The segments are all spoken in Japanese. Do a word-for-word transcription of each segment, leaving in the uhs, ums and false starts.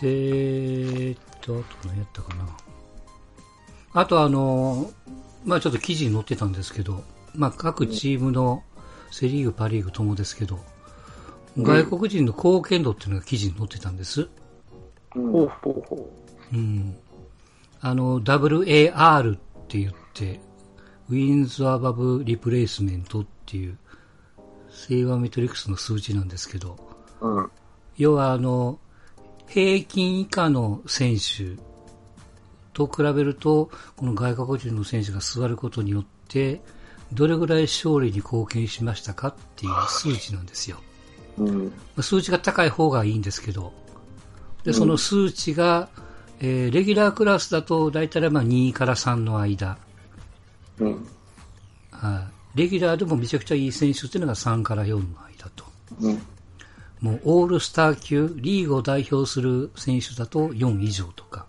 で、えっと、あと何やったかな。あとあの、まあちょっと記事に載ってたんですけど、まあ各チームのセリーグ、パリーグともですけど、外国人の貢献度っていうのが記事に載ってたんです。ほうほうほう。うん。あの、ダブリューエーアール って言って、Wins Above Replacement っていう、セイバーメトリックスの数値なんですけど、うん、要はあの、平均以下の選手と比べると、この外国人の選手が座ることによって、どれぐらい勝利に貢献しましたかっていう数値なんですよ。うん、数値が高い方がいいんですけど、でその数値が、うん、えー、レギュラークラスだと大体まあにからさんの間、うん、はあ、レギュラーでもめちゃくちゃいい選手というのがさんからよんの間と、うん、もうオールスター級リーグを代表する選手だとよん以上とか、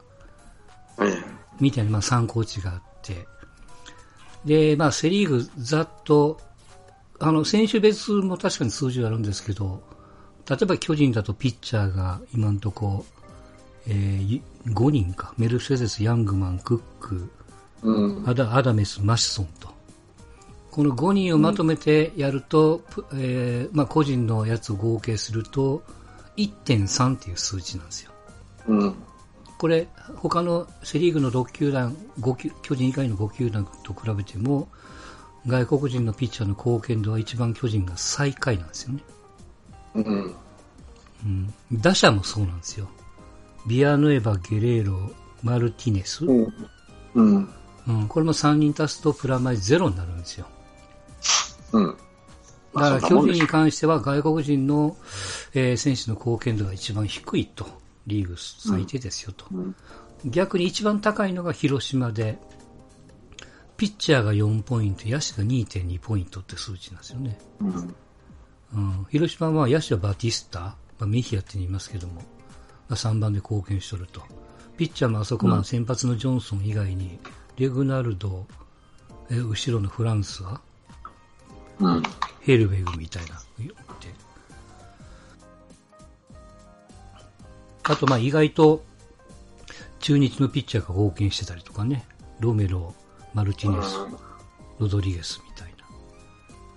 うん、みたいなまあ参考値があって、で、まあ、セリーグざっとあの選手別も確かに数字があるんですけど、例えば巨人だとピッチャーが今のところ、えー、ごにんか、メルセデス、ヤングマン、クック、うん、アダ、アダメス、マシソンと、このごにんをまとめてやると、うん、えーまあ、個人のやつを合計すると いってんさん っていう数値なんですよ、うん、これ他のセリーグのろく球団、ご巨人以外のご球団と比べても外国人のピッチャーの貢献度は一番巨人が最下位なんですよね、うんうん、打者もそうなんですよ。ビアヌエバ、ゲレーロ、マルティネス、うんうんうん、これもさんにん足すとプラマイゼロになるんですよ、うん、だから巨人に関しては外国人の、えー、選手の貢献度が一番低いと、リーグ最低ですよと、うんうん、逆に一番高いのが広島でピッチャーがよんポイント、野手が にてんに ポイントって数値なんですよね、うんうん、広島は野手はバティスタ、まあ、メヒアって言いますけども、まあ、さんばんで貢献しとると、ピッチャーもあそこまで先発のジョンソン以外にレグナルド、え後ろのフランスは、うん、ヘルウェグみたいなって、あとまあ意外と中日のピッチャーが貢献してたりとかね、ロメロ、マルティネス、うん、ロドリゲスみたいな。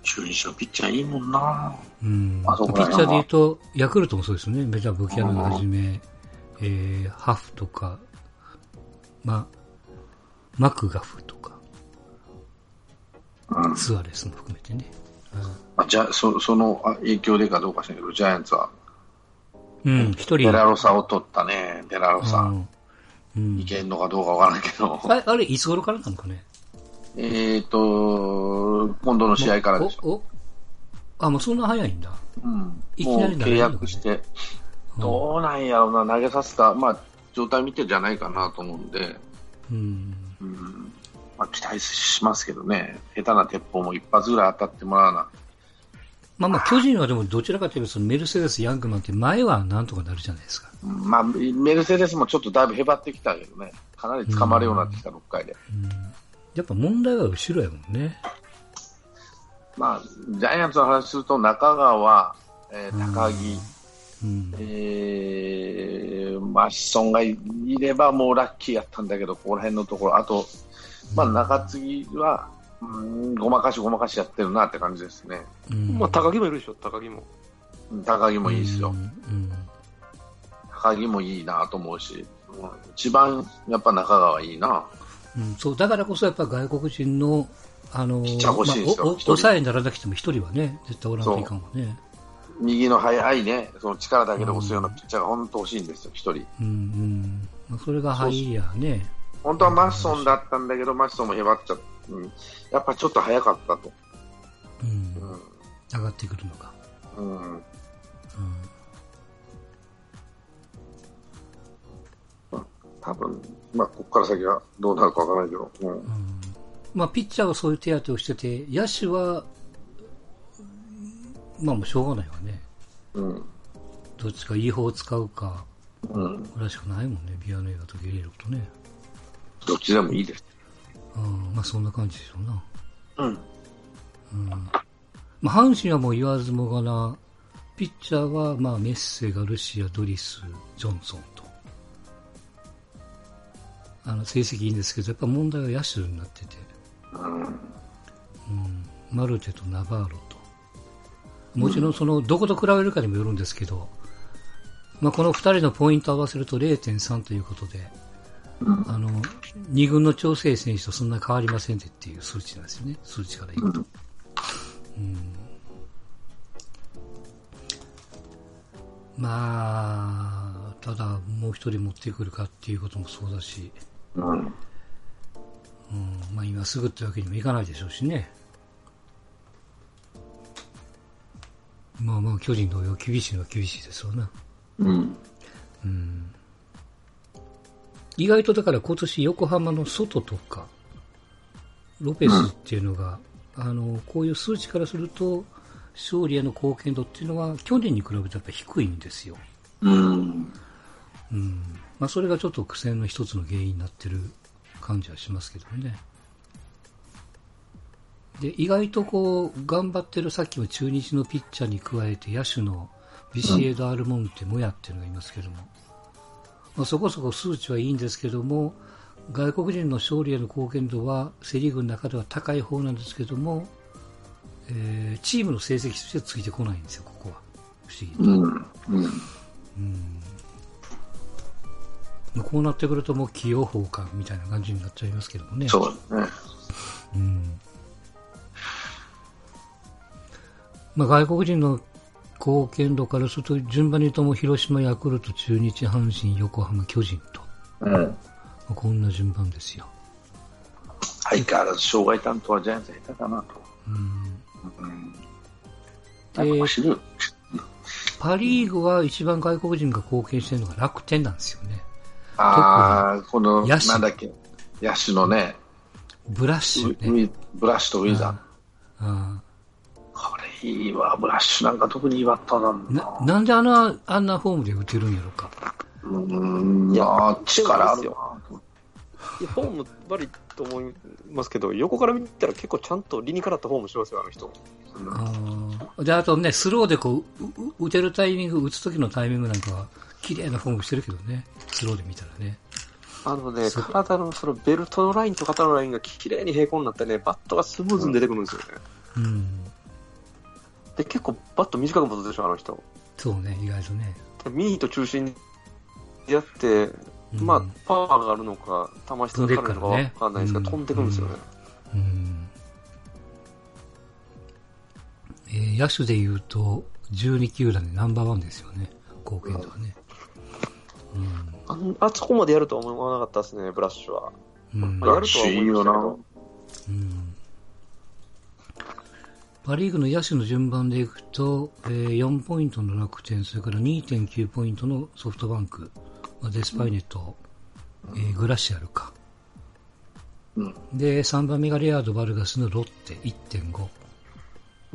中日のピッチャーいいもんな。うん。あそこら辺はピッチャーでいうとヤクルトもそうですよね。メジャーブキャナンはじめ、えー、ハフとか、まあマクガフとか、うん、スアレスも含めてね。うん、あじゃあ そ, その影響でかどうかしないけどジャイアンツは、うん、一人デラロサを取ったね。デラロサ。うんうん、いけんのかどうかわからないけど、あれ、あれいつ頃からなのかね。えっ、ー、と今度の試合からでしょ。おおあもうそんな早いんだ。うん。いきなりな、ね、契約してどうなんやろうな、投げさせたまあ状態見てじゃないかなと思うんで、うん、うん、まあ期待しますけどね。下手な鉄砲も一発ぐらい当たってもらわな。まあまあ巨人はでもどちらかというとメルセデス、ヤングマンって前はなんとかなるじゃないですか。まあ、メルセデスもちょっとだいぶへばってきたけどね、かなり捕まるようになってきた、うん、ろっかいで、うん、やっぱ問題は後ろやもんね。まあジャイアンツの話すると中川、えー、高木、うんえー、マッソンがいればもうラッキーやったんだけど、ここら辺のところ、あと、まあ、中継ぎは、うん、ごまかしごまかしやってるなって感じですね、うんまあ、高木もいるでしょ。高木も高木もいいですよ、うんうん高木もいいなと思うし、一番やっぱ中川いいな、うん、そうだからこそやっぱ外国人のあの抑えにならなくても一人はね絶対おらんといかんわね。右の速いね、その力だけで押すようなピッチャーが本当欲しいんですよ一人、うんうん、それがハイヤーね。本当はマッソンだったんだけどマッソンもへばっちゃった、うん、やっぱちょっと速かったと、うんうん、上がってくるのか、うんうん多分まあ、ここから先はどうなるかわからないけど、うんうんまあ、ピッチャーはそういう手当てをしてて野手は、まあ、もうしょうがないわね、うん、どっちかいい方を使うか、うん、これしかないもんね。ビアネガとゲレーロとねどっちでもいいです、うんまあ、そんな感じでしょうな、うんうんまあ、阪神はもう言わずもがなピッチャーはまあメッセ、ガルシア、ドリス、ジョンソンとあの成績いいんですけど、やっぱ問題は野手になってて、うん、マルテとナバーロと、もちろんそのどこと比べるかにもよるんですけど、まあ、このふたりのポイントを合わせると れいてんさん ということで、うん、あのに軍の調整選手とそんな変わりませんでっていう数値なんですよね、数値からいくと、うんうん、まあただもうひとり持ってくるかっていうこともそうだし、うんうん、まあ、今すぐってわけにもいかないでしょうしね。まあまあ巨人同様厳しいのは厳しいですわな。うん、うん、意外とだから今年横浜の外とかロペスっていうのが、うん、あのこういう数値からすると勝利への貢献度っていうのは去年に比べたらやっぱ低いんですよ。うん、うん、まあそれがちょっと苦戦の一つの原因になってる感じはしますけどね。で意外とこう頑張ってるさっきの中日のピッチャーに加えて野手のビシエド・アルモンテ・モヤっていうのがいますけども、まあ、そこそこ数値はいいんですけども外国人の勝利への貢献度はセ・リーグの中では高い方なんですけども、えー、チームの成績としてついてこないんですよ。ここは不思議に、うんうん、こうなってくるともう起用法かみたいな感じになっちゃいますけどもね。そうですね、うん、まあ、外国人の貢献度からすると順番にとも広島、ヤクルト、中日、阪神、横浜、巨人と、うん、こんな順番ですよ。相変わらず障害担当はジャイアンツ下手だなと、うんうん、でパリーグは一番外国人が貢献しているのが楽天なんですよね。ああ、この野手なんだっけ、野手のねブラッシュ、ね、ブラッシュとウィザー、ああこれいいわ。ブラッシュなんか特にいいバッターなんだ な, なんであんなあんなフォームで打てるんやろか。うーん、いや力あるよ。いやフォームバリと思いますけど横から見たら結構ちゃんと理にかなったフォームしますよあの人、うん、あであとねスローでこう打てるタイミング打つ時のタイミングなんかは綺麗なフォームしてるけどね、スローで見たらね。あのね体のそのベルトのラインと肩のラインが綺麗に平行になってねバットがスムーズに出てくるんですよね、うんうん、で結構バット短く持つでしょあの人。そうね、意外とねミート中心でやって、うん、まあパワーがあるのか球質が軽いのか分かんないですけど、ね、飛んでくるんですよね、うんうん、えー、野手でいうとじゅうに球団でナンバーワンですよね、貢献度はね、うんうん、あ, あそこまでやるとは思わなかったですねブラッシュは、うん、やるとは思いましたけど、うん、パリーグの野手の順番でいくと、えー、よんポイントの楽天、それから にてんきゅう ポイントのソフトバンク、デスパイネと、うん、えー、グラシアルか、うん、でさんばんめがレアード・バルガスのロッテ いってんご、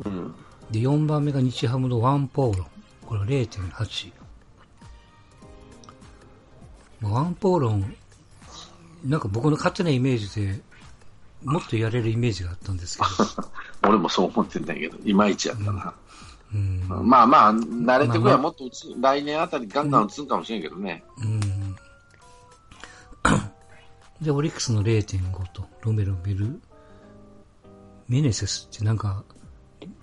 うん、でよんばんめが日ハムのワン・ポーロン、これは れいてんはち、まあ、ワン・ポーロンなんか僕の勝手なイメージでもっとやれるイメージがあったんですけど俺もそう思ってんだけどいまいちやったな、うんうん、まあまあ慣れてくればもっと打つ、まあまあ、来年あたりガンガン打つんかもしれんけどね、うん、でオリックスの れいてんご とロメロメルメネセスってなんか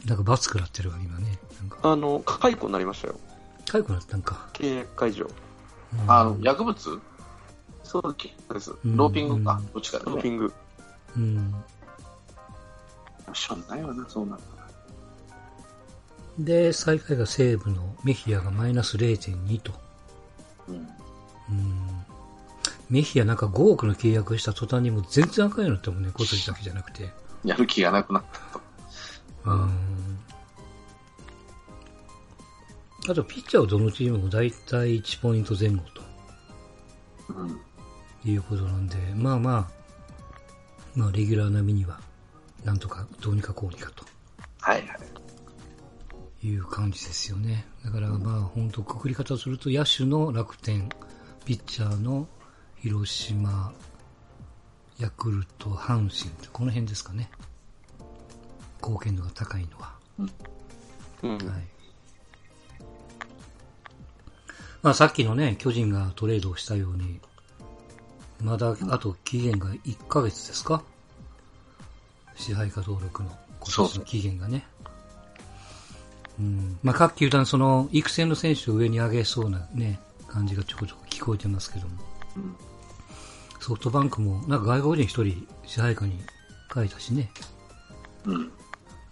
なんか罰食らってるわ今ね、なんかあの解雇になりましたよ。解雇になったんか、契約解除、うん、あの薬物そうです、うん、ドーピングか、うん、どっちか、ね、ドーピング、うん、しょうないわな、そうなんだ。で、最下位が西武のメヒアがマイナス れいてんに と、うんうん、メヒアなんかごおくの契約した途端にもう全然赤いのってもね、こそりだけじゃなくてやる気がなくなったと、うん、あとピッチャーをどのチームもだいたいいちポイント前後と、うん、いうことなんで、まあまあまあレギュラー並みにはなんとかどうにかこうにかと、はいはい、いう感じですよね。だからまあ本当くくり方をすると野手の楽天、ピッチャーの広島、ヤクルト、阪神、この辺ですかね貢献度が高いのは、うんうん、はい、まあ、さっきのね巨人がトレードをしたようにまだあと期限がいっかげつですか、支配下登録の今年の期限がね。うん、まあ各球団その育成の選手を上に上げそうなね感じがちょこちょこ聞こえてますけども、うん、ソフトバンクもなんか外国人一人支配下に書いたしね、うん、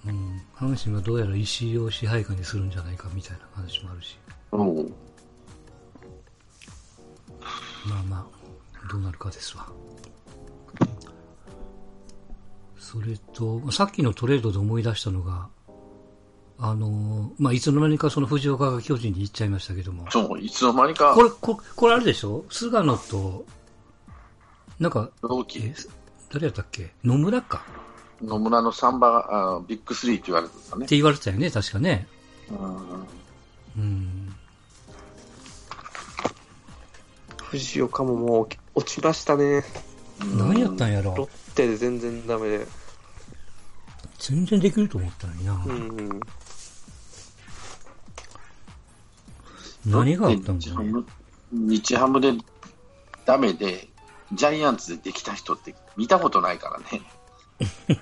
うん、阪神はどうやら石井を支配下にするんじゃないかみたいな話もあるし、うん、まあまあどうなるかですわ。それとさっきのトレードで思い出したのが、あのーまあ、いつの間にかその藤岡が巨人に行っちゃいましたけども、そういつの間にかこれ、こ、これあれでしょ、菅野となんか誰やったっけ、野村か、野村のさんばんがビッグスリーって言われてたねって言われてたよね確かね、うんうん、藤岡ももう落ちましたね。何やったんやろ、ロッテで全然ダメで、全然できると思ったのにな、うん、何があったんだろう。日ハムでダメでジャイアンツでできた人って見たことないからね、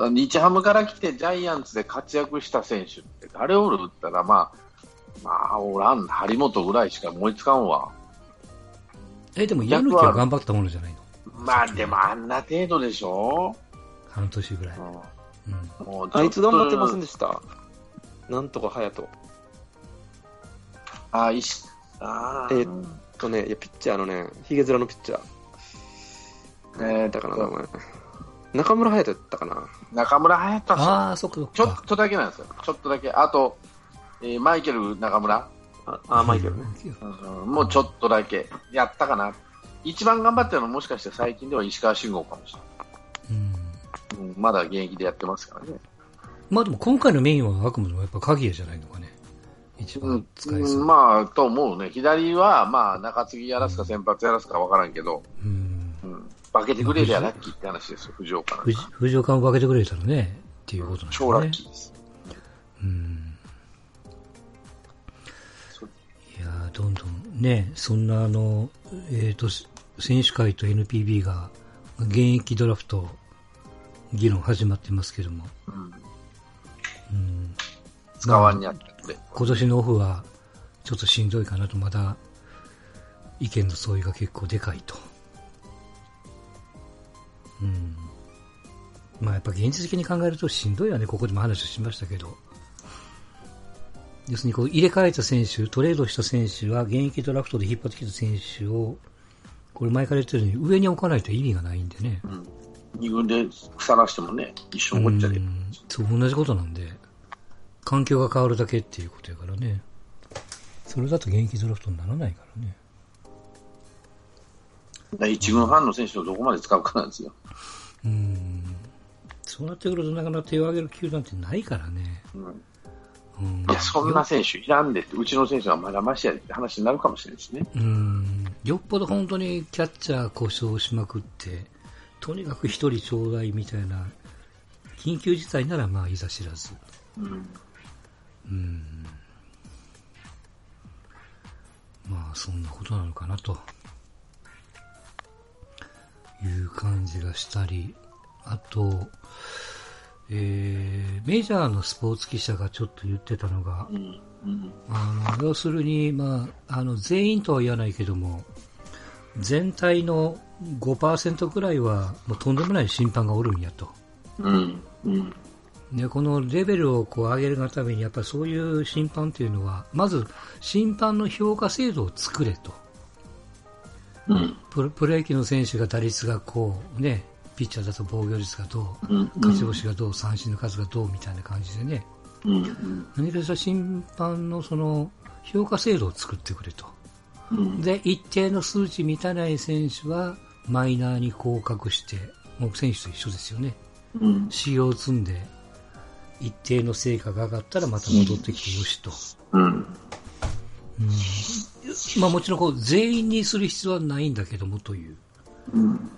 うん、日ハムから来てジャイアンツで活躍した選手って誰おるって言ったら、まあ、まあおらん、張本ぐらいしか思いつかんわ。えでもヤヌキは頑張ったものじゃないの。まあでもあんな程度でしょ、半年ぐらい、うん、もうあいつ頑張ってませんでした、なんとか隼人、あいしあーえー、っとねいやピッチャーのね、ヒゲ面のピッチャーえー、だから名前中村隼人だったかな、中村隼人さん、あそっか、ちょっとだけなんですよ、ちょっとだけ、あと、えー、マイケル中村、ああマイケルね、うん、もうちょっとだけやったかな。一番頑張ってるのもしかして最近では石川俊吾かもしれない、うんうん、まだ現役でやってますからね。まあでも今回のメインはあくまでもやっぱ鍵谷じゃないのかね、一番使えそう、うんうん、まあと思うね。左はまあ中継ぎやらすか先発やらすか分からんけど、うんうん、化けてくれりゃラッキーって話ですよ、藤岡、藤藤岡も化けてくれたらねっていうことなんですね、超ラッキーです、うん、いやどんどんね、そんなあのえっ、ー、と選手会と エヌピービー が現役ドラフト議論始まってますけども、うんうん、使わんにゃって、まあ、今年のオフはちょっとしんどいかなと、まだ意見の相違が結構でかいと、うん、まあやっぱ現実的に考えるとしんどいよね。ここでも話をしましたけど、要するにこう入れ替えた選手、トレードした選手は現役ドラフトで引っ張ってきた選手をこれ前から言ってるように上に置かないと意味がないんでね、うん、二軍で腐らしてもね一生持っちゃう、そう同じことなんで、環境が変わるだけっていうことやからね、それだと現役ドラフトにならないからね。だ一軍半の選手をどこまで使うかなんですよ、うん、そうなってくるとなかなか手を挙げる球団ってないからね、うんうん、いやそんな選手いらんでって、うちの選手はまだましやでって話になるかもしれないですね。うんよっぽど本当にキャッチャー故障しまくってとにかく一人ちょうだいみたいな緊急事態ならまあいざ知らず、うん、うんまあそんなことなのかなという感じがしたり、あとえー、メジャーのスポーツ記者がちょっと言ってたのが、うんうん、あの要するに、まあ、あの全員とは言わないけども全体の ごパーセント くらいはもうとんでもない審判がおるんやと、うんうん、でこのレベルをこう上げるがためにやっぱりそういう審判というのはまず審判の評価制度を作れと、うん、プロ、プロ野球の選手が打率がこうねピッチャーだと防御率がどう、勝ち星がどう、三振の数がどうみたいな感じでね、うんうん、何かしら審判のその評価制度を作ってくれと、うん、で一定の数値満たない選手はマイナーに降格して、もう選手と一緒ですよね、うん、使用を積んで一定の成果が上がったらまた戻ってきてよしと、うんうんまあ、もちろんこう全員にする必要はないんだけどもという、うん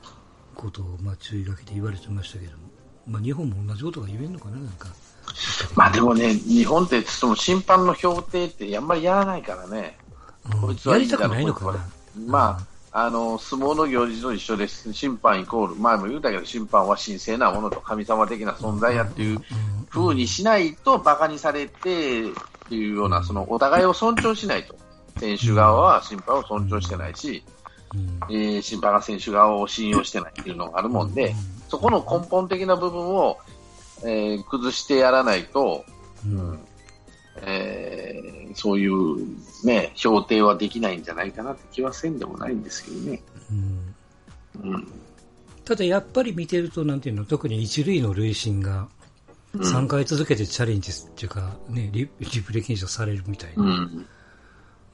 ことをまあ注意書きで言われてましたけども、まあ、日本も同じことが言えるのか な, なんかまあでもね日本ってその審判の評定ってあんまりやらないからね、うん、こいつはいいんだろうやりたくないのかな、まあ、あの相撲の行事と一緒です。審判イコール、前も言うたけど審判は神聖なものと神様的な存在やっていう風にしないとバカにされてっていうような、そのお互いを尊重しないと、選手側は審判を尊重してないし、えー、審判が選手側を信用してないっていうのがあるもんで、そこの根本的な部分を、えー、崩してやらないと、うんえー、そういう、ね、評定はできないんじゃないかなって気はせんでもないんですけどね。うんうん、ただやっぱり見てると、なんていうの、特に一塁の塁審がさんかい続けてチャレンジっていうか、ね、リ, リプレイ検証されるみたいな、うん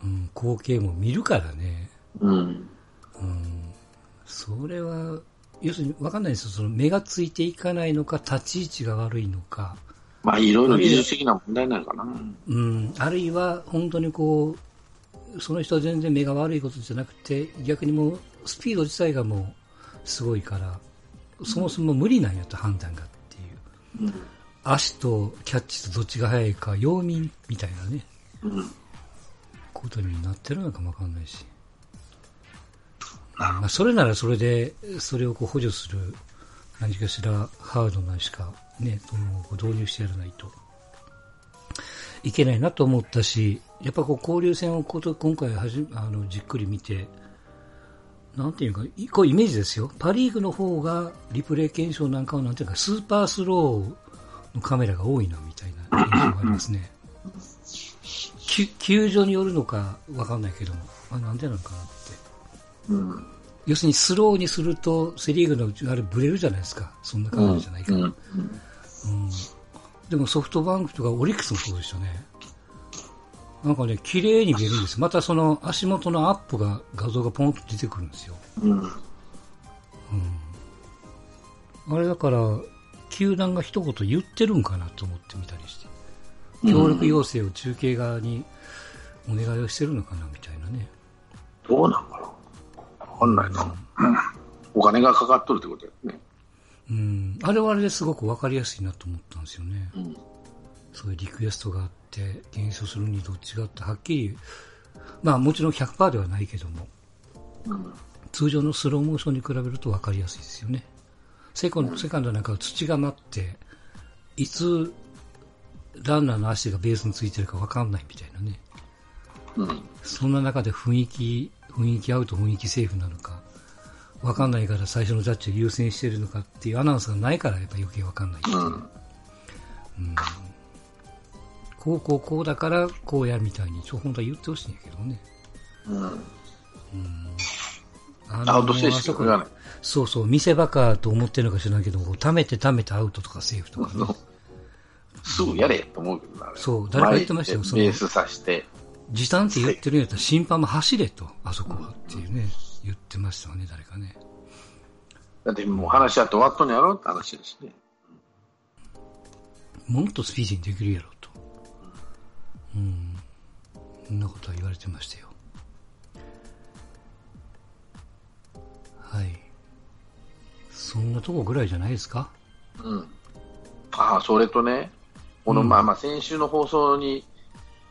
うん、光景も見るからね。うんうん、それは要するに分かんないですよ。その目がついていかないのか、立ち位置が悪いのか、まあいろいろ技術的な問題なのかな。うん、あるいは本当にこうその人は全然目が悪いことじゃなくて、逆にもうスピード自体がもうすごいから、そもそも無理なんやと、判断がっていう、うん、足とキャッチとどっちが速いか要民みたいなね、うん、ことになってるのかも分かんないし。まあ、それならそれで、それをこう補助する何かしらハードなしかね、導入してやらないといけないなと思ったし、やっぱこう交流戦をこと今回はじあのじっくり見て、なんていうか、こうイメージですよ。パリーグの方がリプレイ検証なんかは、なんていうか、スーパースローのカメラが多いなみたいな印象がありますね。球場によるのかわかんないけども、あ、なんでなのかなって。うん、要するにスローにするとセリーグのあれブレるじゃないですか。そんな感じじゃないかな、うんうんうん、でもソフトバンクとかオリックスもそうでしたね。なんかね、綺麗に見えるんですよ。またその足元のアップが、画像がポンと出てくるんですよ、うんうん、あれだから球団が一言言ってるんかなと思ってみたりして、協力要請を中継側にお願いをしてるのかなみたいなね。どうなんかな、本来の、うん、お金がかかっとるってことですね。うん、あれはあれですごく分かりやすいなと思ったんですよね、うん、そういうリクエストがあって検証するにどっちがあって、はっきり、まあもちろん ひゃくパーセント ではないけども、うん、通常のスローモーションに比べると分かりやすいですよね。セコン、うん、セカンドなんかは土が舞って、いつランナーの足がベースについてるか分かんないみたいなね、うん、そんな中で雰囲気雰囲気アウト、雰囲気セーフなのか分かんないから、最初のジャッジを優先しているのかっていうアナウンスがないから、やっぱ余計分かんないっていう、うんうん、こうこうこうだからこうやみたいに本当は言ってほしいんやけどね、うんうん、あのアウトセーフとか言わない、そうそう、見せ場かと思ってるのか知らないけど、溜めて溜めてアウトとかセーフとか、ね、すぐやれと思うけどな。そう、誰か言ってましたよ、そのベースさして、時短って言ってるんやったら審判も走れと、あそこはっていうね、言ってましたよね、誰かね。だってもう話し合って終わっとんやろって話ですね。もっとスピーディーにできるやろと、うん、そんなことは言われてましたよ。はい、そんなとこぐらいじゃないですか。うん。ああ、それとね、この、うん、まあまあ先週の放送に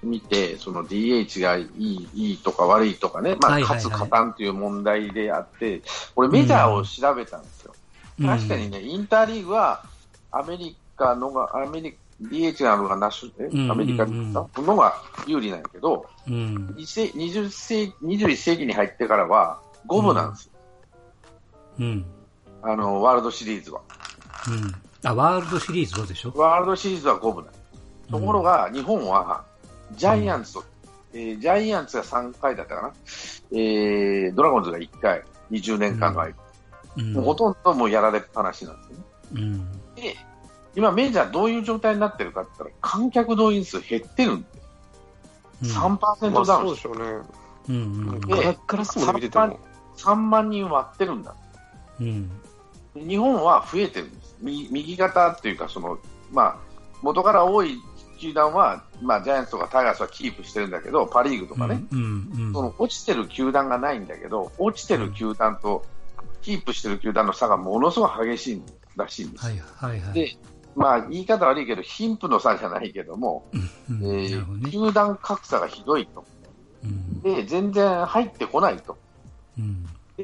見て、その ディーエイチ がいい、いいとか悪いとかね、まあ、勝つ勝たんという問題であって、はいはいはい、俺メジャーを調べたんですよ。うん、確かにね、インターリーグはアメリカのが、アメリカ、ディーエイチ があるのがナッシュ、え、アメリカのが有利なんやけど、うん、にじゅう世紀、にじゅういっせいきに入ってからは五分なんですよ、うん。あの、ワールドシリーズは。うん、あ、ワールドシリーズはでしょ？ワールドシリーズは五分なんです。ところが、日本は、ジャイアンツと、うんえー、ジャイアンツがさんかいだったかな、えー、ドラゴンズがいっかい、にじゅうねんかんの間、うん、もうほとんどもうやられっぱなしなんですね、うん、で今メジャーどういう状態になってるかって言ったら、観客動員数減ってるんで、うん、さんパーセント ダウンしてる、まあ、そうでしょうね、うんうん、でさんまん、さんまんにん割ってるんだ、うん、日本は増えてるんです。右、右肩っていうか、その、まあ、元から多い球団は、まあ、ジャイアンツとかタイガースはキープしてるんだけど、パ・リーグとかね、うんうんうん、その落ちてる球団がないんだけど、落ちてる球団とキープしてる球団の差がものすごく激しいらしいんです、はいはいはい、で、まあ、言い方悪いけど貧富の差じゃないけども、うんうんえー、球団格差がひどいと、うん、で全然入ってこないと、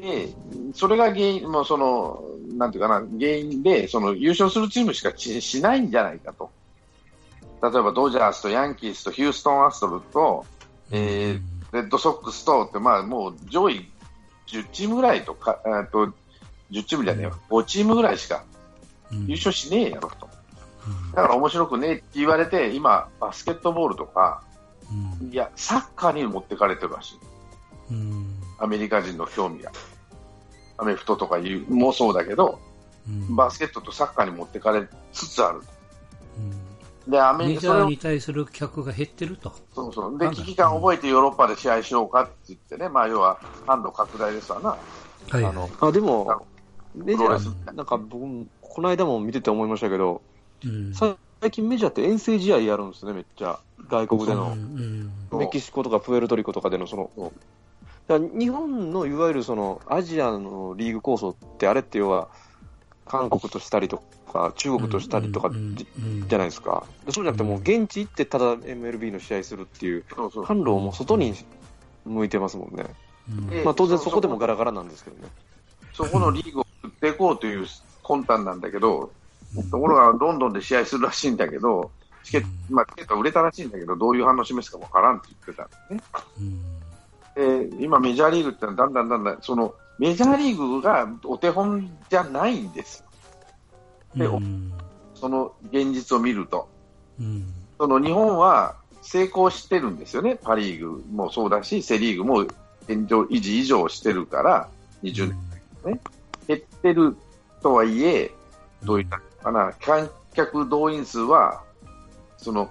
で、それが原因、もうそのなんていうかな、原因でその優勝するチームしかしないんじゃないかと。例えばドジャースとヤンキースとヒューストンアストロズと、えー、レッドソックスとって、まあ、もう上位じゅうチームぐらいとか、えっとじゅうチームじゃねえよ、ごチームぐらいしか優勝しねえやろと。だから面白くねえって言われて、今バスケットボールとか、うん、いやサッカーに持ってかれてるらしい、うん、アメリカ人の興味がアメフトとかいうもそうだけど、うん、バスケットとサッカーに持ってかれつつある、うん、でアメリカメジャーに対する客が減ってると。そうそうで危機感を覚えてヨーロッパで試合しようかって言ってね、まあ、要は販路拡大ですわな、はい、あのあでもメジャーなんか僕この間も見てて思いましたけど、うん、最近メジャーって遠征試合やるんですね、めっちゃ外国での、うんうん、メキシコとかプエルトリコとかでのその、だから日本のいわゆるそのアジアのリーグ構想ってあれって要は韓国としたりとか中国としたりとかじゃないですか、うんうんうん、そうじゃなくてもう現地行ってただ エムエルビー の試合するっていう販路をもう外に向いてますもんね、うんまあ、当然そこでもガラガラなんですけどね、そこのリーグを打っていこうという魂胆なんだけど、ところがロンドンで試合するらしいんだけど、チケット、まあ、チケット売れたらしいんだけど、どういう反応を示すかわからんって言ってたんですね。で今メジャーリーグってのはだんだんだんだんそのメジャーリーグがお手本じゃないんですよ。で、うん、その現実を見ると、うん、その日本は成功してるんですよね。パリーグもそうだしセリーグも現状維持以上してるからにじゅうねんですね、うん、減ってるとはいえどういったかな、観客動員数はその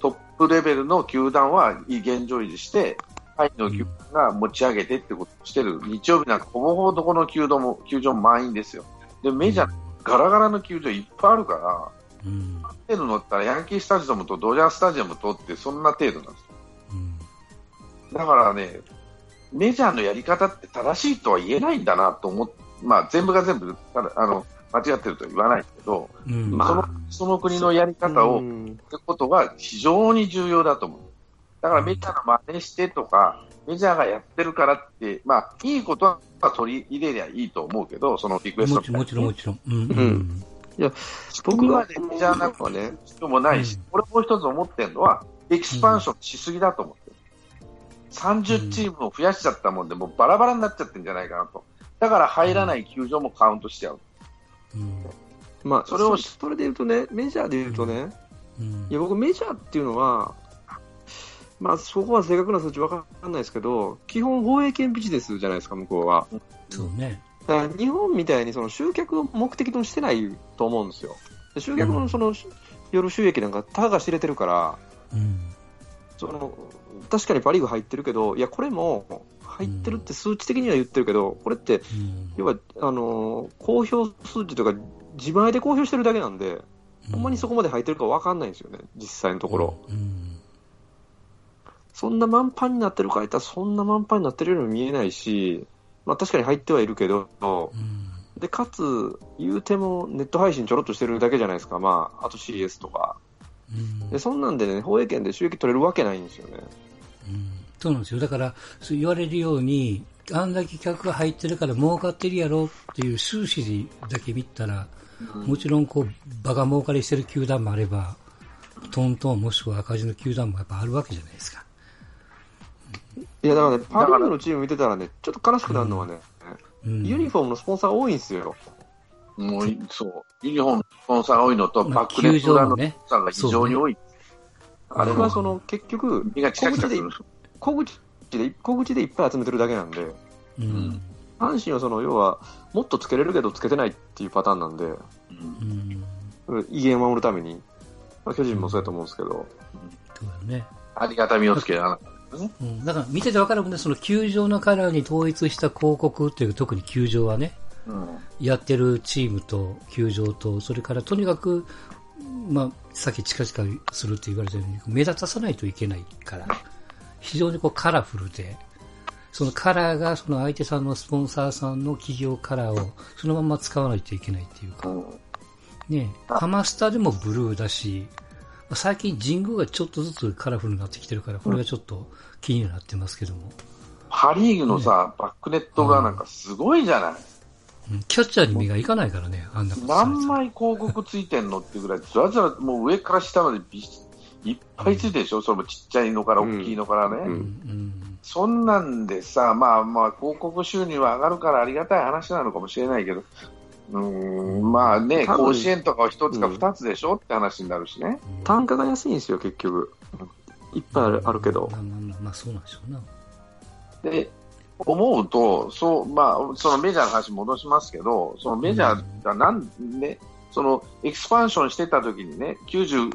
トップレベルの球団は現状維持して下位の球団が持ち上げてってことをしてる。日曜日なんかほぼほぼどこの球場も球場満員ですよ。でメジャーガラガラの球場いっぱいあるから、うん、勝てるのったらヤンキースタジアムとドジャースタジアムとってそんな程度なんです、うん、だからねメジャーのやり方って正しいとは言えないんだなと思って、まあ、全部が全部ただあの間違ってるとは言わないけど、うんその、その国のやり方をすることが非常に重要だと思う。だからメジャーの真似してとか、メジャーがやってるからって、まあ、いいことは取り入れりゃいいと思うけど、そのリクエストみたいな。もちろん、もちろん。うんうん、いや僕は、ね、メジャーなんかはね、人もないし、うん、これもう一つ思ってるのは、エキスパンションしすぎだと思ってる。さんじゅうチームを増やしちゃったもんで、もうバラバラになっちゃってるんじゃないかなと。だから入らない球場もカウントしちゃう。うんまあ、それを そ, それで言うとね、メジャーで言うとね、うん、いや僕メジャーっていうのは、まあ、そこは正確な数値分からないですけど、基本放映権ビジネスじゃないですか向こうは。そうね、だから日本みたいにその集客を目的としてないと思うんですよ。集客 の, その、うん、夜収益なんかたが知れてるから、うん、その確かにパリーグ入ってるけど、いやこれも入ってるって数値的には言ってるけど、これって、うん、要はあの公表数値とか自前で公表してるだけなんで、うん、ほんまにそこまで入ってるか分かんないんですよね実際のところ、うん、そんな満帆になってるか言ったらそんな満帆になってるようにも見えないし、まあ、確かに入ってはいるけど、うん、でかつ言うてもネット配信ちょろっとしてるだけじゃないですか、まあ、あと シーエス とか、うん、でそんなんでね放映権で収益取れるわけないんですよね、うんそうなんですよ。だからそう言われるようにあんだけ客が入ってるから儲かってるやろっていう数字だけ見たら、うん、もちろんこう場が儲かりしてる球団もあればトントンもしくは赤字の球団もやっぱあるわけじゃないですか。いやだからねパリーグのチーム見てたらねちょっと悲しくなるのはね、うんうん、ユニフォームのスポンサー多いんですよ。もうそうユニフォームのスポンサーが多いのとバックネットのスポンサーが非常に多い、まあね、あれはその結局身が近くなるんですよ。小口で、小口でいっぱい集めてるだけなんで、うん、阪神はその要はもっとつけれるけどつけてないっていうパターンなんで、うん、威厳を守るために、まあ、巨人もそうやと思うんですけど、うんそうだね、ありがたみをつけな、うん、だから見てて分かるもんね。その球場のカラーに統一した広告っていう特に球場はね、うん、やってるチームと球場とそれからとにかく、まあ、さっき近々するって言われたように目立たさないといけないから非常にこうカラフルで、そのカラーがその相手さんのスポンサーさんの企業カラーをそのまま使わないといけないっていうか、ねえ、ハマスタでもブルーだし、最近神宮がちょっとずつカラフルになってきてるから、これがちょっと気になってますけども。パ・リーグのさ、ね、バックネットがなんかすごいじゃない、うん、キャッチャーに目がいかないからね、あんなことされて何枚広告ついてんのってぐらいずらずらもう上から下までびいっぱいついてるでしょ、うん、それもちっちゃいのから大きいのからね、うんうんうん、そんなんでさ、まあまあ広告収入は上がるからありがたい話なのかもしれないけど、うーん、まあね、甲子園とかは一つか二つでしょ、うん、って話になるしね。単価が安いんですよ結局、いっぱいある、あるけど、まあそうなんでしょうな。で思うと、そう、まあそのメジャーの話戻しますけど、そのメジャーがなんね、そのエキスパンションしてた時にね、きゅうじゅう、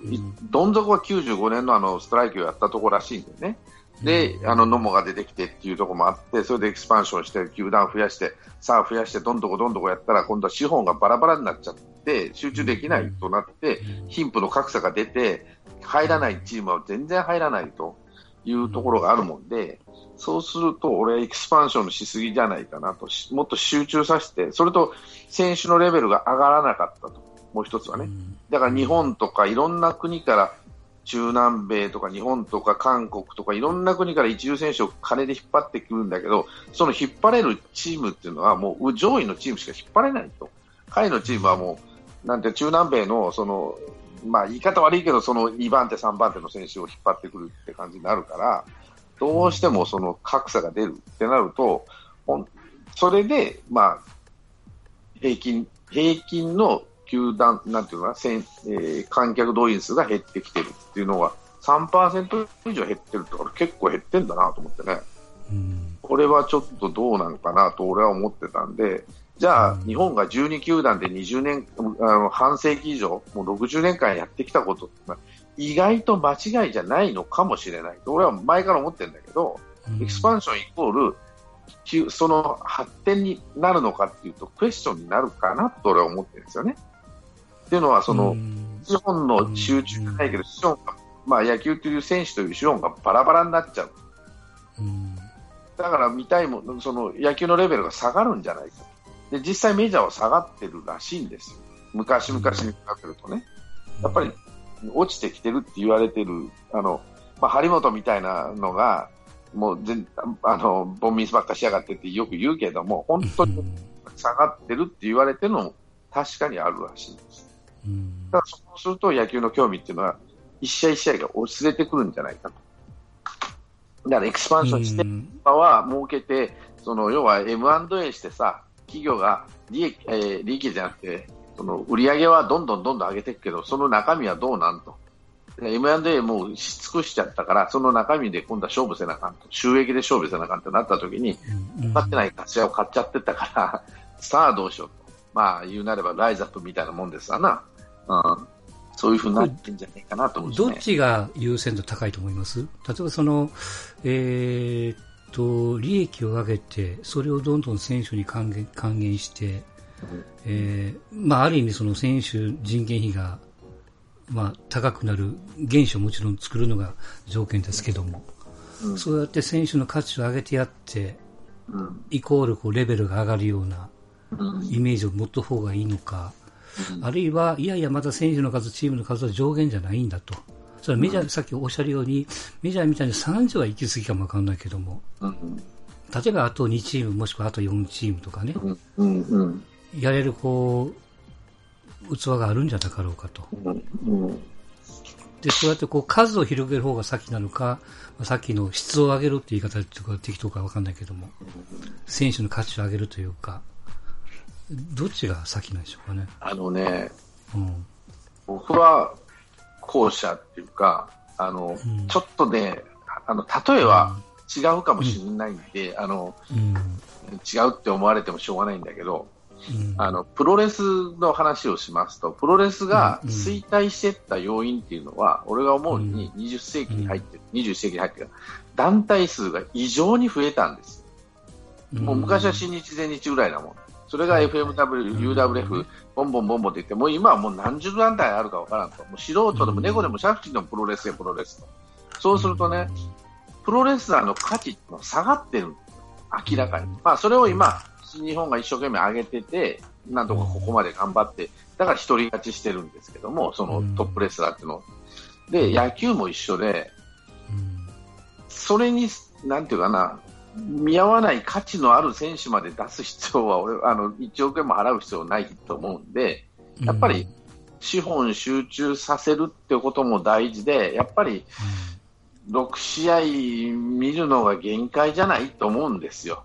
どん底はきゅうじゅうごねんのあのストライキをやったところらしいんだよね。で、あの野茂が出てきてっていうところもあって、それでエクスパンションして球団増やして、さあ増やしてどんどこどんどこやったら、今度は資本がバラバラになっちゃって集中できないとなって、貧富の格差が出て入らないチームは全然入らないというところがあるもんで、そうすると俺はエクスパンションしすぎじゃないかなと、もっと集中させて、それと選手のレベルが上がらなかったと、もう一つはね、だから日本とかいろんな国から。中南米とか日本とか韓国とかいろんな国から一流選手を金で引っ張ってくるんだけど、その引っ張れるチームっていうのはもう上位のチームしか引っ張れないと。下位のチームはもうなんて中南米のその、まあ、言い方悪いけどそのにばん手さんばん手の選手を引っ張ってくるって感じになるから、どうしてもその格差が出るってなると、それでまあ平均平均の球団なんていうのかな、えー、観客動員数が減ってきてるっていうのが さんパーセント 以上減ってるってから結構減ってんだなと思ってね、うん、これはちょっとどうなのかなと俺は思ってたんで、じゃあ日本がじゅうに球団でにじゅうねん、あの半世紀以上もうろくじゅうねんかんやってきたことってのは意外と間違いじゃないのかもしれないと俺は前から思ってるんだけど、うん、エクスパンションイコールその発展になるのかっていうとクエスチョンになるかなと俺は思ってるんですよね。っていうのはその資本の集中じゃないけど、資本が、まあ、野球という選手という資本がバラバラになっちゃう、うん、だから見たいものその野球のレベルが下がるんじゃないかで、実際メジャーは下がってるらしいんですよ、昔々に比べるとね、やっぱり落ちてきてるって言われてる、あの、まあ、張本みたいなのがもう全あのボンミスばっかしやがってってよく言うけども、本当に下がってるって言われてるのも確かにあるらしいんです。だからそうすると野球の興味っていうのは一試合一試合が薄れてくるんじゃないかと。だからエクスパンションして今は儲けて、その要は エムアンドエー してさ、企業が利益、えー、利益じゃなくてその売り上げはどんどんどんどん上げていくけど、その中身はどうなんと、 エムアンドエー もうし尽くしちゃったから、その中身で今度は勝負せなあかんと、収益で勝負せなあかんってなった時に買ってない会社を買っちゃってたからさあどうしようと、まあ言うなればライズアップみたいなもんですわな、うん、そういう風になってんじゃないかなと思うんですね。どっちが優先度高いと思います？例えばその、えー、っと利益を上げてそれをどんどん選手に還元、還元して、うんえーまあ、ある意味その選手人件費が、まあ、高くなる原資をもちろん作るのが条件ですけども、うん、そうやって選手の価値を上げてやって、うん、イコールこうレベルが上がるようなイメージを持った方がいいのか、あるいは、いやいや、また選手の数、チームの数は上限じゃないんだと。それはメジャー、さっきおっしゃるように、メジャーみたいにさんじゅうは行き過ぎかもわかんないけども、例えばあとにチーム、もしくはあとよんチームとかね、やれる、こう、器があるんじゃなかろうかと。で、そうやってこう、数を広げる方が先なのか、さっきの質を上げるって言い方とか適当かわかんないけども、選手の価値を上げるというか、どっちが先なんでしょうかね。あのね、うん、僕は後者っていうか、あの、うん、ちょっとね、あの例えは違うかもしれないんで、うんあのうん、違うって思われてもしょうがないんだけど、うん、あのプロレスの話をしますと、プロレスが衰退していった要因っていうのは、うん、俺が思うににじゅっ世紀に入って、うん、にじゅう世紀に入ってから団体数が異常に増えたんです、うん、もう昔は新日前日ぐらいなもん、それが エフエムダブリュー、ユーダブリューエフ、ボンボンボンボンって言って、もう今はもう何十団体あるか分からんと。もう素人でも猫でもシャフチでもプロレスやプロレスと。そうするとね、プロレスラーの価値ってのは下がってる。明らかに。まあそれを今、日本が一生懸命上げてて、なんとかここまで頑張って、だから一人勝ちしてるんですけども、そのトップレスラーっての。で、野球も一緒で、それに、なんていうかな、見合わない価値のある選手まで出す必要は俺あのいちおくえんも払う必要ないと思うんで、やっぱり資本集中させるってことも大事で、やっぱりろくしあい見るのが限界じゃないと思うんですよ。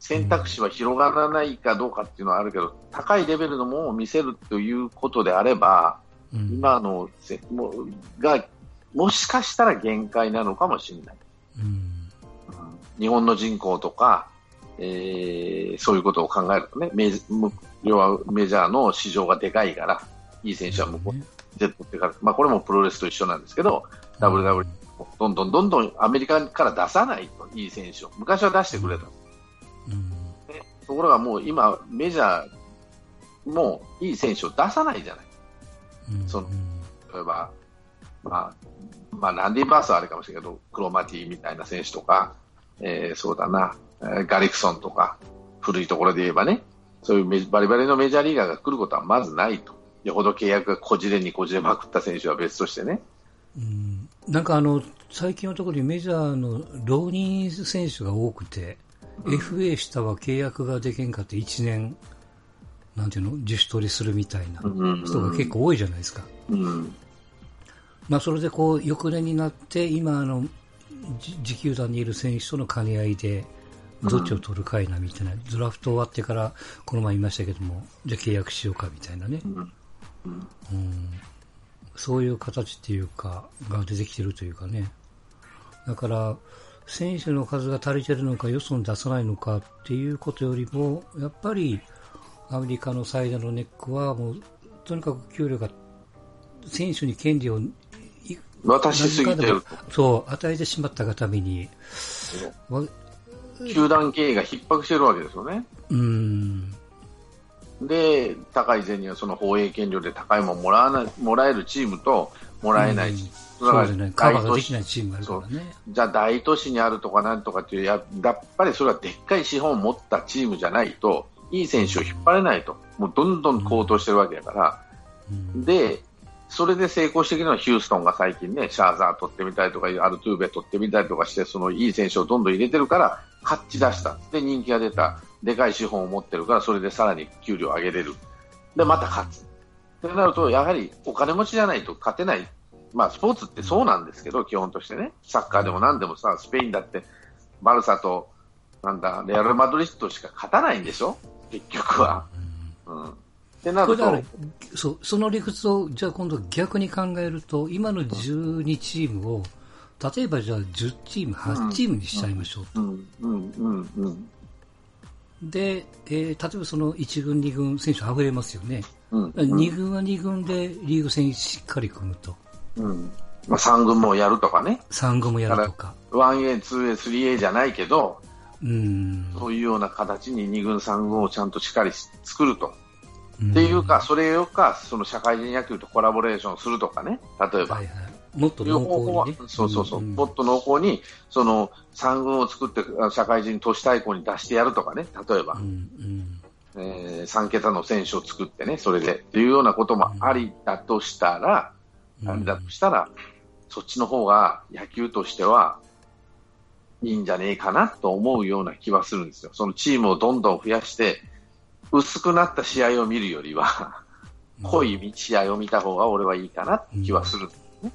選択肢は広がらないかどうかっていうのはあるけど、高いレベルのものを見せるということであれば、うん、今のもがもしかしたら限界なのかもしれない、うん、日本の人口とか、えー、そういうことを考えるとね、メジ要はメジャーの市場がでかいからいい選手は向こうに出て取ってから、まあ、これもプロレスと一緒なんですけど、うん、ダブリューダブリューイー をどんどんどんどんアメリカから出さないといい選手を昔は出してくれた、うん、でところがもう今メジャーもいい選手を出さないじゃない。その例えば、まあまあ、ランディ・バースはあれかもしれないけど、クロマティみたいな選手とか、えー、そうだな、ガリクソンとか、古いところで言えばね、そういうバリバリのメジャーリーガーが来ることはまずないと。よほど契約がこじれにこじれまくった選手は別としてね。うん、なんかあの最近のところにメジャーの浪人選手が多くて、うん、エフエー 下は契約ができんかっていちねんなんていうの自主取りするみたいな人が結構多いじゃないですか、うんうんまあ、それでこう翌年になって今あの自球団にいる選手との兼ね合いでどっちを取るかいなみたいな、うん、ドラフト終わってからこの前言いましたけどもじゃあ契約しようかみたいなね、うんうんうん、そういう形っていうかが出てきてるというかね。だから選手の数が足りてるのかよそに出さないのかっていうことよりもやっぱりアメリカの最大のネックはもうとにかく給料が選手に権利を渡しすぎてる、そう与えてしまったがために球団経営が逼迫してるわけですよね。うんで高い銭はその放映権料で高いものもらわないもらえるチームともらえないチーム、そうですね、カバーができないチームがあるからね。じゃあ大都市にあるとかなんとかっていう や, やっぱりそれはでっかい資本を持ったチームじゃないといい選手を引っ張れないと、もうどんどん高騰してるわけだから、うん、でそれで成功してきたのはヒューストンが最近ねシャーザー取ってみたりとかアルトゥーベ取ってみたりとかしてそのいい選手をどんどん入れてるから勝ち出したで人気が出た、でかい資本を持ってるからそれでさらに給料を上げれるでまた勝つってなるとやはりお金持ちじゃないと勝てない、まあスポーツってそうなんですけど基本としてねサッカーでも何でもさスペインだってバルサとなんだレアルマドリッドしか勝たないんでしょ結局は、うんうん、ってなると そ, その理屈をじゃあ今度逆に考えると今のじゅうにチームを例えばじゃあじゅっチームはちチームにしちゃいましょうと、うんうんうんうん、で、えー、例えばそのいちぐんにぐん選手はぐれますよね、うんうん、にぐんはにぐんでリーグ戦しっかり組むと、うんまあ、さんぐんもやるとかねさんぐんもやるとか ワンエー、ツーエー、スリーエー じゃないけどうんそういうような形にに軍さん軍をちゃんとしっかり作ると、うん、っていうかそれよかその社会人野球とコラボレーションするとかね例えば、はいはい、もっと濃厚に、ね、そうそうそう、うん、もっと濃厚にそのさん軍を作って社会人都市対抗に出してやるとかね例えば、うんうんえー、さんけたの選手を作ってねそれでっていうようなこともありだとしたら、うん、ありだとしたらそっちの方が野球としてはいいんじゃねえかなと思うような気はするんですよ。そのチームをどんどん増やして薄くなった試合を見るよりは濃い試合を見た方が俺はいいかなって気はする、ね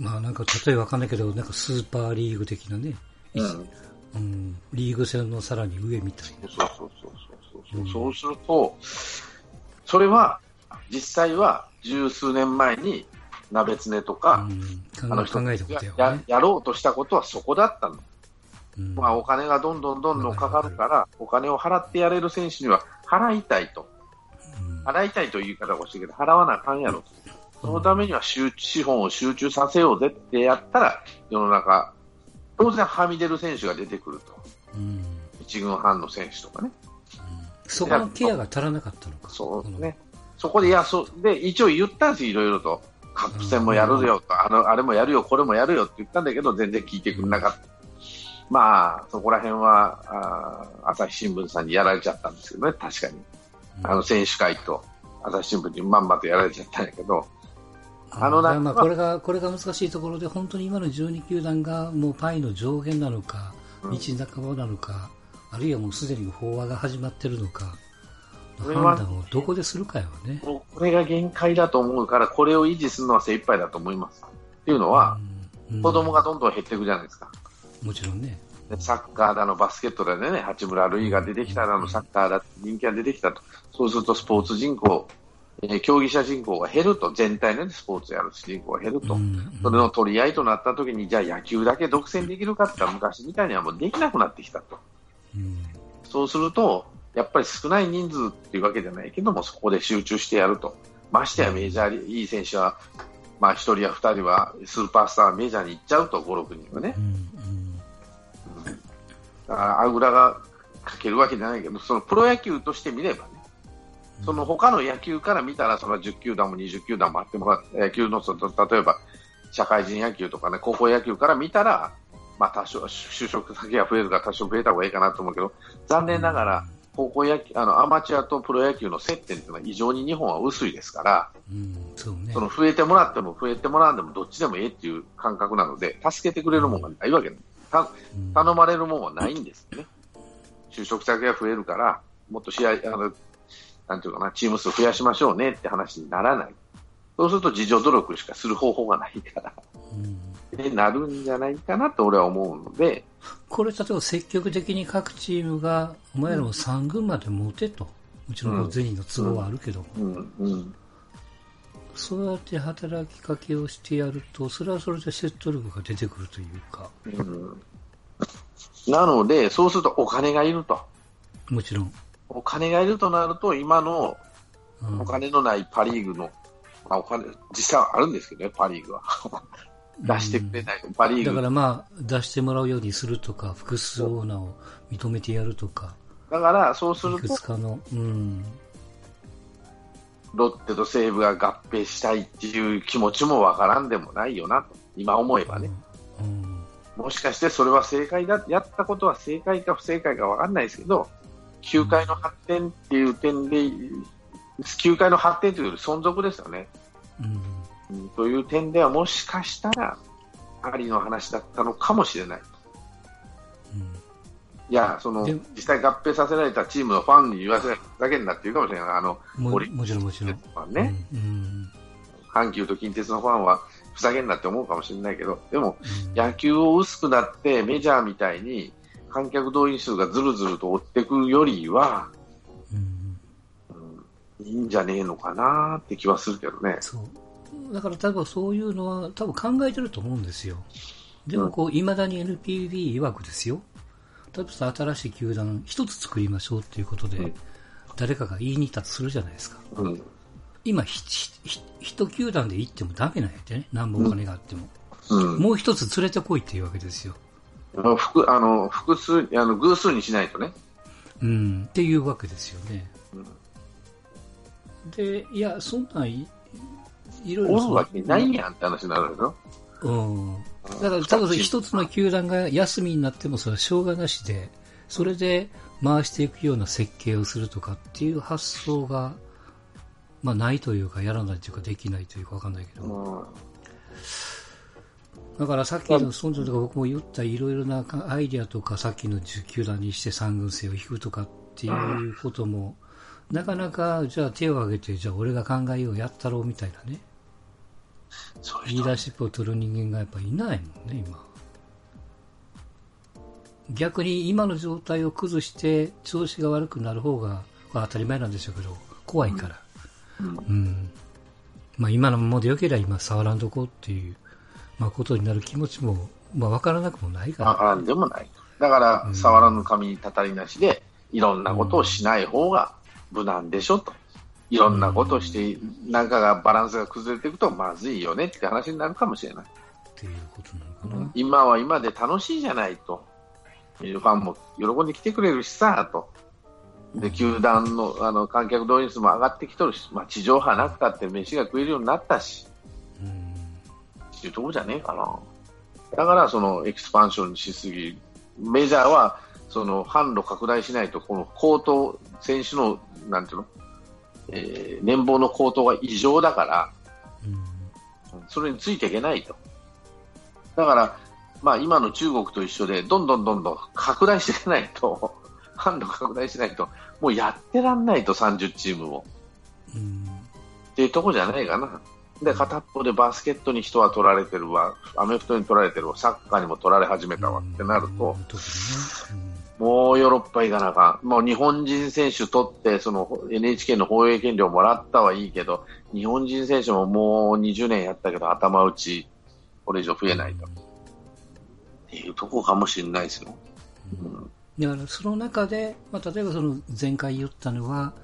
うん、まあなんか例えばわかんないけどなんかスーパーリーグ的なね、うんうん、リーグ戦のさらに上みたいなそうそうそうそうそうするとそれは実際は十数年前に鍋つねとか、うん、あの人が や,、ね、やろうとしたことはそこだったのまあ、お金がどんどんどんどんかかるからお金を払ってやれる選手には払いたいと払いたいという言い方をしてるけど払わなあかんやろそのためには資本を集中させようぜってやったら世の中当然はみ出る選手が出てくると一軍半の選手とかねそこのケアが足らなかったのかそうねそこでいやそで一応言ったんですいろいろとカップ戦もやるよと あ, のあれもやるよこれもやるよって言ったんだけど全然聞いてくれなかったまあそこら辺はあ朝日新聞さんにやられちゃったんですけどね確かに、うん、あの選手会と朝日新聞にまんまとやられちゃったんやけどあのなんかまあこれがこれが難しいところで本当に今のじゅうに球団がもうパイの上限なのか道半ばなのか、あるいはもうすでに法話が始まってるのか、判断をどこでするかよね。もうこれが限界だと思うから、これを維持するのは精一杯だと思います。っていうのは、うんうん、子供がどんどん減っていくじゃないですか。もちろんね。サッカーだのバスケットだのね、八村塁が出てきただの、サッカーだ人気が出てきたと、そうするとスポーツ人口、えー、競技者人口が減ると、全体の、ね、スポーツやる人口が減ると、うん、それの取り合いとなった時に、じゃあ野球だけ独占できるかって言ったら、昔みたいにはもうできなくなってきたと、うん、そうするとやっぱり少ない人数っていうわけじゃないけども、そこで集中してやると、ましてやメジャーリー、いい選手は、まあ、ひとりやふたりはスーパースターメジャーに行っちゃうと、ご、ろくにんはね、うんうん、あぐらがかけるわけじゃないけど、そのプロ野球として見ればね、その他の野球から見たら、そのじゅっ球団もにじゅう球団もあってもらって、野球のその例えば社会人野球とかね、高校野球から見たら、まあ、多少就職先が増えるから多少増えた方がいいかなと思うけど、残念ながら高校野球、あのアマチュアとプロ野球の接点というのは異常に日本は薄いですから、うんそうね、その増えてもらっても増えてもらわんでもどっちでもええっていう感覚なので、助けてくれるものがないわけです。た頼まれるもんはないんですね。就職先が増えるから、もっと試合、あの、なんていうかな、チーム数増やしましょうねって話にならない。そうすると自助努力しかする方法がないから、でなるんじゃないかなと俺は思うので。これ、例えば積極的に各チームが、お前らもさん軍まで持てと。もちろん全員の都合はあるけど、うんうんうんうん、そうやって働きかけをしてやると、それはそれで説得力が出てくるというか、うん、なのでそうするとお金がいると、もちろんお金がいるとなると、今のお金のないパリーグの、うん、まあ、お金実際はあるんですけどね、パリーグは出してくれない、うん、パリーグだから、まあ、出してもらうようにするとか、複数オーナーを認めてやるとか、だからそうするといくつかの、うん、ロッテと西武が合併したいっていう気持ちもわからんでもないよなと、今思えばね、うんうん、もしかしてそれは正解だ、やったことは正解か不正解かわかんないですけど、球界の発展っていう点で、球界の発展というより存続ですよね、うんうん、という点ではもしかしたらありの話だったのかもしれない、うん、いや、その実際合併させられたチームのファンに言わせるだけになっているかもしれない。あのもちろんもちろん阪急と近鉄のファンはふざけんなって思うかもしれないけど、でも、うん、野球を薄くなってメジャーみたいに観客動員数がずるずると追ってくよりは、うんうん、いいんじゃねえのかなって気はするけどね。そうだから多分そういうのは多分考えてると思うんですよ。でもこう、うん、未だに エヌピービー 曰くですよ、例えば新しい球団一つ作りましょうということで誰かが言いに行ったとするじゃないですか、うん、今一球団で行ってもダメなんやってね、何本お金があっても、うん、もう一つ連れてこいっていうわけですよ。あの複、あの複数、あの偶数にしないとね、うん、っていうわけですよね、うん、で、いや、そんなんいろいろおるわけないやんって話になるでしょ。うん、だから多分一つの球団が休みになってもそれはしょうがなしで、それで回していくような設計をするとかっていう発想が、まあ、ないというか、やらないというか、できないというか分かんないけど、だからさっきの孫さんとか僕も言ったいろいろなアイデアとか、さっきのじゅう球団にしてさん軍制を引くとかっていうことも、なかなかじゃあ手を挙げて、じゃあ俺が考えようやったろうみたいなね、そういうリーダーシップを取る人間がやっぱいないもんね今。逆に今の状態を崩して調子が悪くなる方が、まあ、当たり前なんでしょうけど怖いから、うんうんまあ、今のままでよければ今触らんとこうっていう、まあ、ことになる気持ちも、まあ、分からなくもないから、分からんでもない、だから、うん、触らぬ神にたたりなしでいろんなことをしない方が無難でしょと、いろんなことをして、うん、なんかがバランスが崩れていくとまずいよねって話になるかもしれないっていうことなのかな。今は今で楽しいじゃないと、ファンも喜んで来てくれるしさと、で球団 の, あの観客動員数も上がってきとるし、まあ、地上波なくたって飯が食えるようになったし、うん、っていうとこじゃねえかな。だからそのエクスパンションしすぎ、メジャーはその販路拡大しないと、この高騰、選手のなんていうの、えー、年俸の高騰が異常だから、うん、それについていけないと。だからまあ、今の中国と一緒でどんどんどんどん拡大していかないと、販路拡大しないともうやってらんないと、さんじゅっチームも、うん、っていうとこじゃないかな。で、片っぽでバスケットに人は取られてるわ、アメフトに取られてるわ、サッカーにも取られ始めたわってなると、うん、もうヨーロッパ行かなあかん。もう日本人選手取ってその エヌエイチケー の放映権料もらったはいいけど、日本人選手ももうにじゅうねんやったけど頭打ち、これ以上増えないと、うん、っていうところかもしれないですよ、うん、だからその中で、まあ、例えばその前回言ったのは、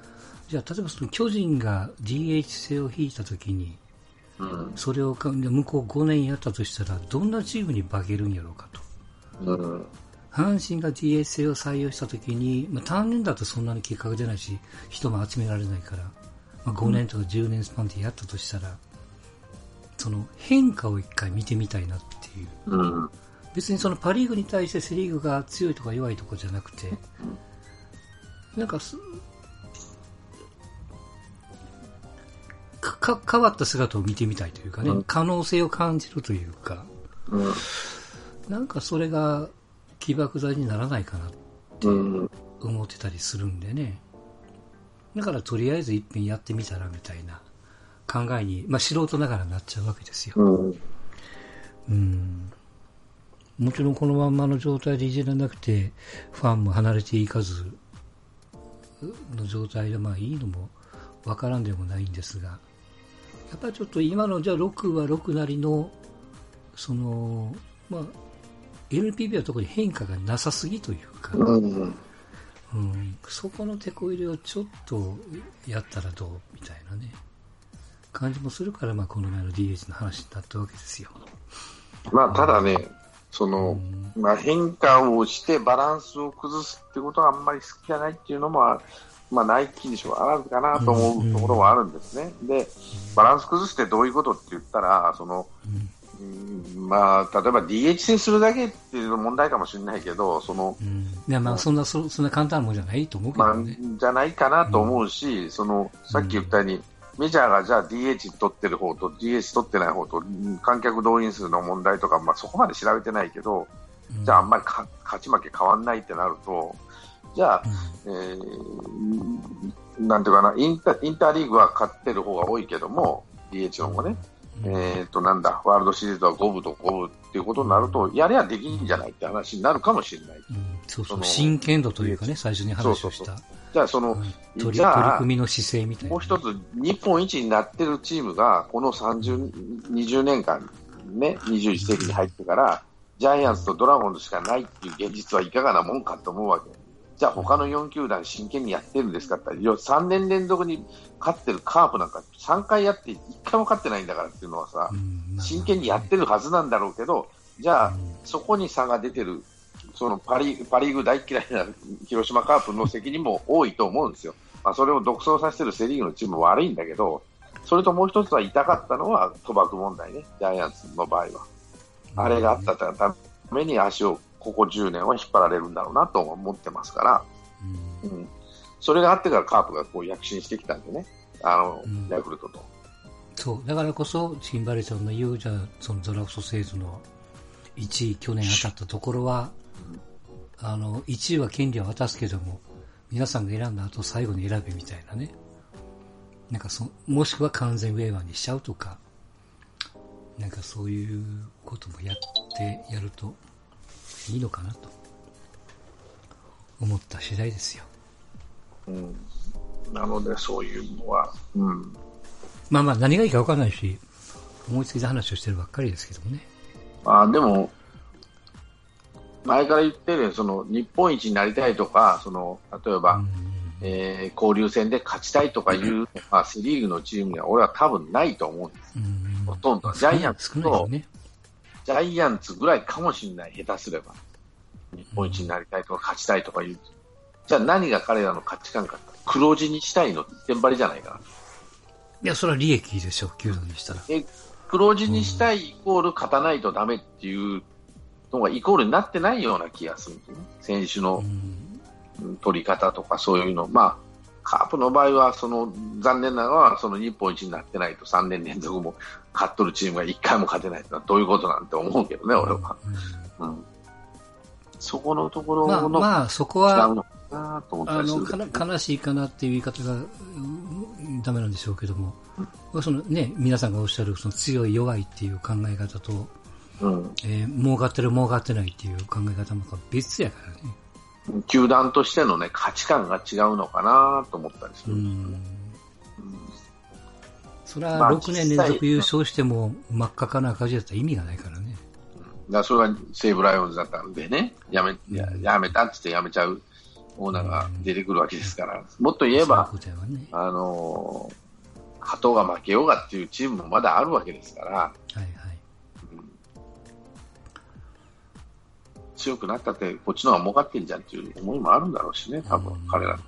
じゃあ例えばその巨人が ディーエイチ 制を引いたときに、うん、それを向こうごねんやったとしたらどんなチームに化けるんやろうかと、うん、阪神が ディーエイチ 制を採用したときに、まあ、単年だとそんなに結果が出ないし人も集められないから、まあ、ごねんとかじゅうねんスパンでやったとしたら、うん、その変化を一回見てみたいなっていう、うん、別にそのパリーグに対してセリーグが強いとか弱いとかじゃなくて、なんかか変わった姿を見てみたいというかね、うん、可能性を感じるというか、うん、なんかそれが起爆剤にならないかなって思ってたりするんでね、だからとりあえず一遍やってみたらみたいな考えに、まあ、素人ながらなっちゃうわけですよ、うんうん、もちろんこのまんまの状態でいじらなくてファンも離れていかずの状態で、まあいいのもわからんでもないんですが、やっぱりちょっと今のじゃあろくはろくなりのその、まあ、エヌピービー は特に変化がなさすぎというか、うんうん、そこの手こ入れをちょっとやったらどうみたいなね感じもするから、まあ、この前の ディーエイチ の話だったわけですよ。まあ、ただね、うんそのまあ、変化をしてバランスを崩すってことはあんまり好きじゃないっていうのもある、まあ、ない気にしもあらずかなと思うところはあるんですね、うんうん、でバランス崩すってどういうことって言ったらその、うんまあ、例えば ディーエイチ 制するだけっていう問題かもしれないけど、その、うんいやまあ、そんな、そんな簡単なもんじゃないと思うけどね、まあ、じゃないかなと思うし、うん、そのさっき言ったように、うん、メジャーがじゃあ ディーエイチ 取ってる方と ディーエイチ 取ってない方と観客動員数の問題とか、まあ、そこまで調べてないけど、うん、じゃああんまりか勝ち負け変わんないってなると、じゃあ、えー、なんていうかな、インタ、インターリーグは勝ってる方が多いけども、ディーエイチ の方がね、えーと、なんだ、ワールドシリーズは五分と五分っていうことになると、やればできるんじゃないって話になるかもしれない。うん、そうそう、その真剣度というかね、最初に話をした。そうそうそう、じゃあその、うん、取り、じゃあ取り組みの姿勢みたいな、ね。もう一つ、日本一になってるチームが、このさんじゅう、にじゅうねんかん、ね、にじゅういっ世紀に入ってから、ジャイアンツとドラゴンズしかないっていう現実はいかがなもんかと思うわけ。じゃあ他のよん球団真剣にやってるんですかって言ったら、さんねん連続に勝ってるカープなんかさんかいやっていっかいも勝ってないんだからっていうのはさ、真剣にやってるはずなんだろうけど、じゃあそこに差が出てる、そのパリ、パリーグ大嫌いな広島カープの責任も多いと思うんですよ。まあ、それを独走させてるセリーグのチームも悪いんだけど、それともう一つは痛かったのは賭博問題ね、ジャイアンツの場合は。あれがあったために足をここじゅうねんは引っ張られるんだろうなと思ってますから、うんうん、それがあってからカープがこう躍進してきたんでね、あの、うん、ヤクルトと。そうだからこそチンバレちゃんの言う、じゃあそのドラフト制度のいちい去年当たったところは、うん、あのいちいは権利を渡すけども皆さんが選んだ後最後に選べみたいなね、なんかそもしくは完全ウェーバーにしちゃうとか、なんかそういうこともやってやるといいのかなと思った次第ですよ、うん、なのでそういうのは、うん、まあまあ何がいいか分からないし思いつきで話をしてるばっかりですけどもね。まあでも前から言ってるようにその日本一になりたいとか、その例えば、うんえー、交流戦で勝ちたいとかいう、うんまあ、セリーグのチームには俺は多分ないと思うんです、うん、ほとんどジャイアンツとジャイアンツぐらいかもしれない、下手すれば日本一になりたいとか勝ちたいとか言う、うん、じゃあ何が彼らの価値観か、黒字にしたいのってんばりじゃないかな。いやそれは利益でしょ、球団にしたら。え黒字にしたいイコール勝たないとダメっていうのがイコールになってないような気がする、ね、選手の取り方とかそういうの、うん、まあカープの場合はその残念なのはその日本一になってないとさんねん連続も勝っとるチームがいっかいも勝てないとはどういうことなんて思うけどね、俺は、うん、そこのところの、まあまあ、そこは違うのかなと思ったりするけど、ね、あの悲しいかなっていう言い方がダメなんでしょうけども、うん、そのね、皆さんがおっしゃるその強い弱いっていう考え方と、うんえー、儲かってる儲かってないっていう考え方も別やからね。球団としての、ね、価値観が違うのかなと思ったりする。うん、うん、それはろくねん連続優勝しても真っ赤かな赤字だったら意味がないからね。だからそれが西武ライオンズだったんでね、やめ、や、やめたって言ってやめちゃうオーナーが出てくるわけですから、うん、もっと言えば、ね、あの加藤が負けようがっていうチームもまだあるわけですから、はいはい、強くなったってこっちの方が儲かってんじゃんっていう思いもあるんだろうしね、多分彼ら、うん、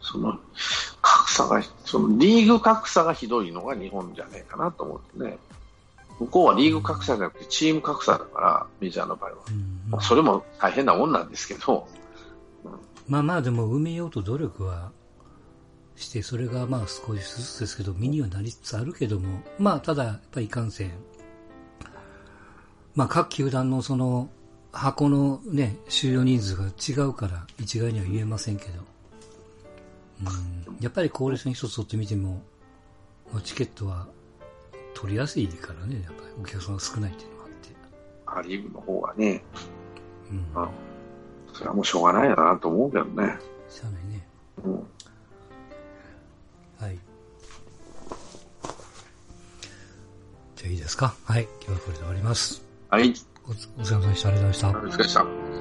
その格差が、そのリーグ格差がひどいのが日本じゃないかなと思ってね。向こうはリーグ格差じゃなくてチーム格差だから、メジャーの場合は、うんまあ、それも大変なもんなんですけど、うん、まあまあでも埋めようと努力はして、それがまあ少しずつですけど身にはなりつつあるけども、まあただやっぱりいかんせん、まあ、各球団のその箱のね、収容人数が違うから一概には言えませんけど、うん、やっぱり高齢者に一つ取ってみても、まあ、チケットは取りやすいからね、やっぱりお客さんが少ないっていうのがあって、ア・リーグの方がね、うん、まあ、それはもうしょうがないよなと思うけどね。しゃあないね、うん、はい、じゃあいいですか。はい、今日はこれで終わります。はい。お疲れ様でした。ありがとうございました。お疲れ様でした。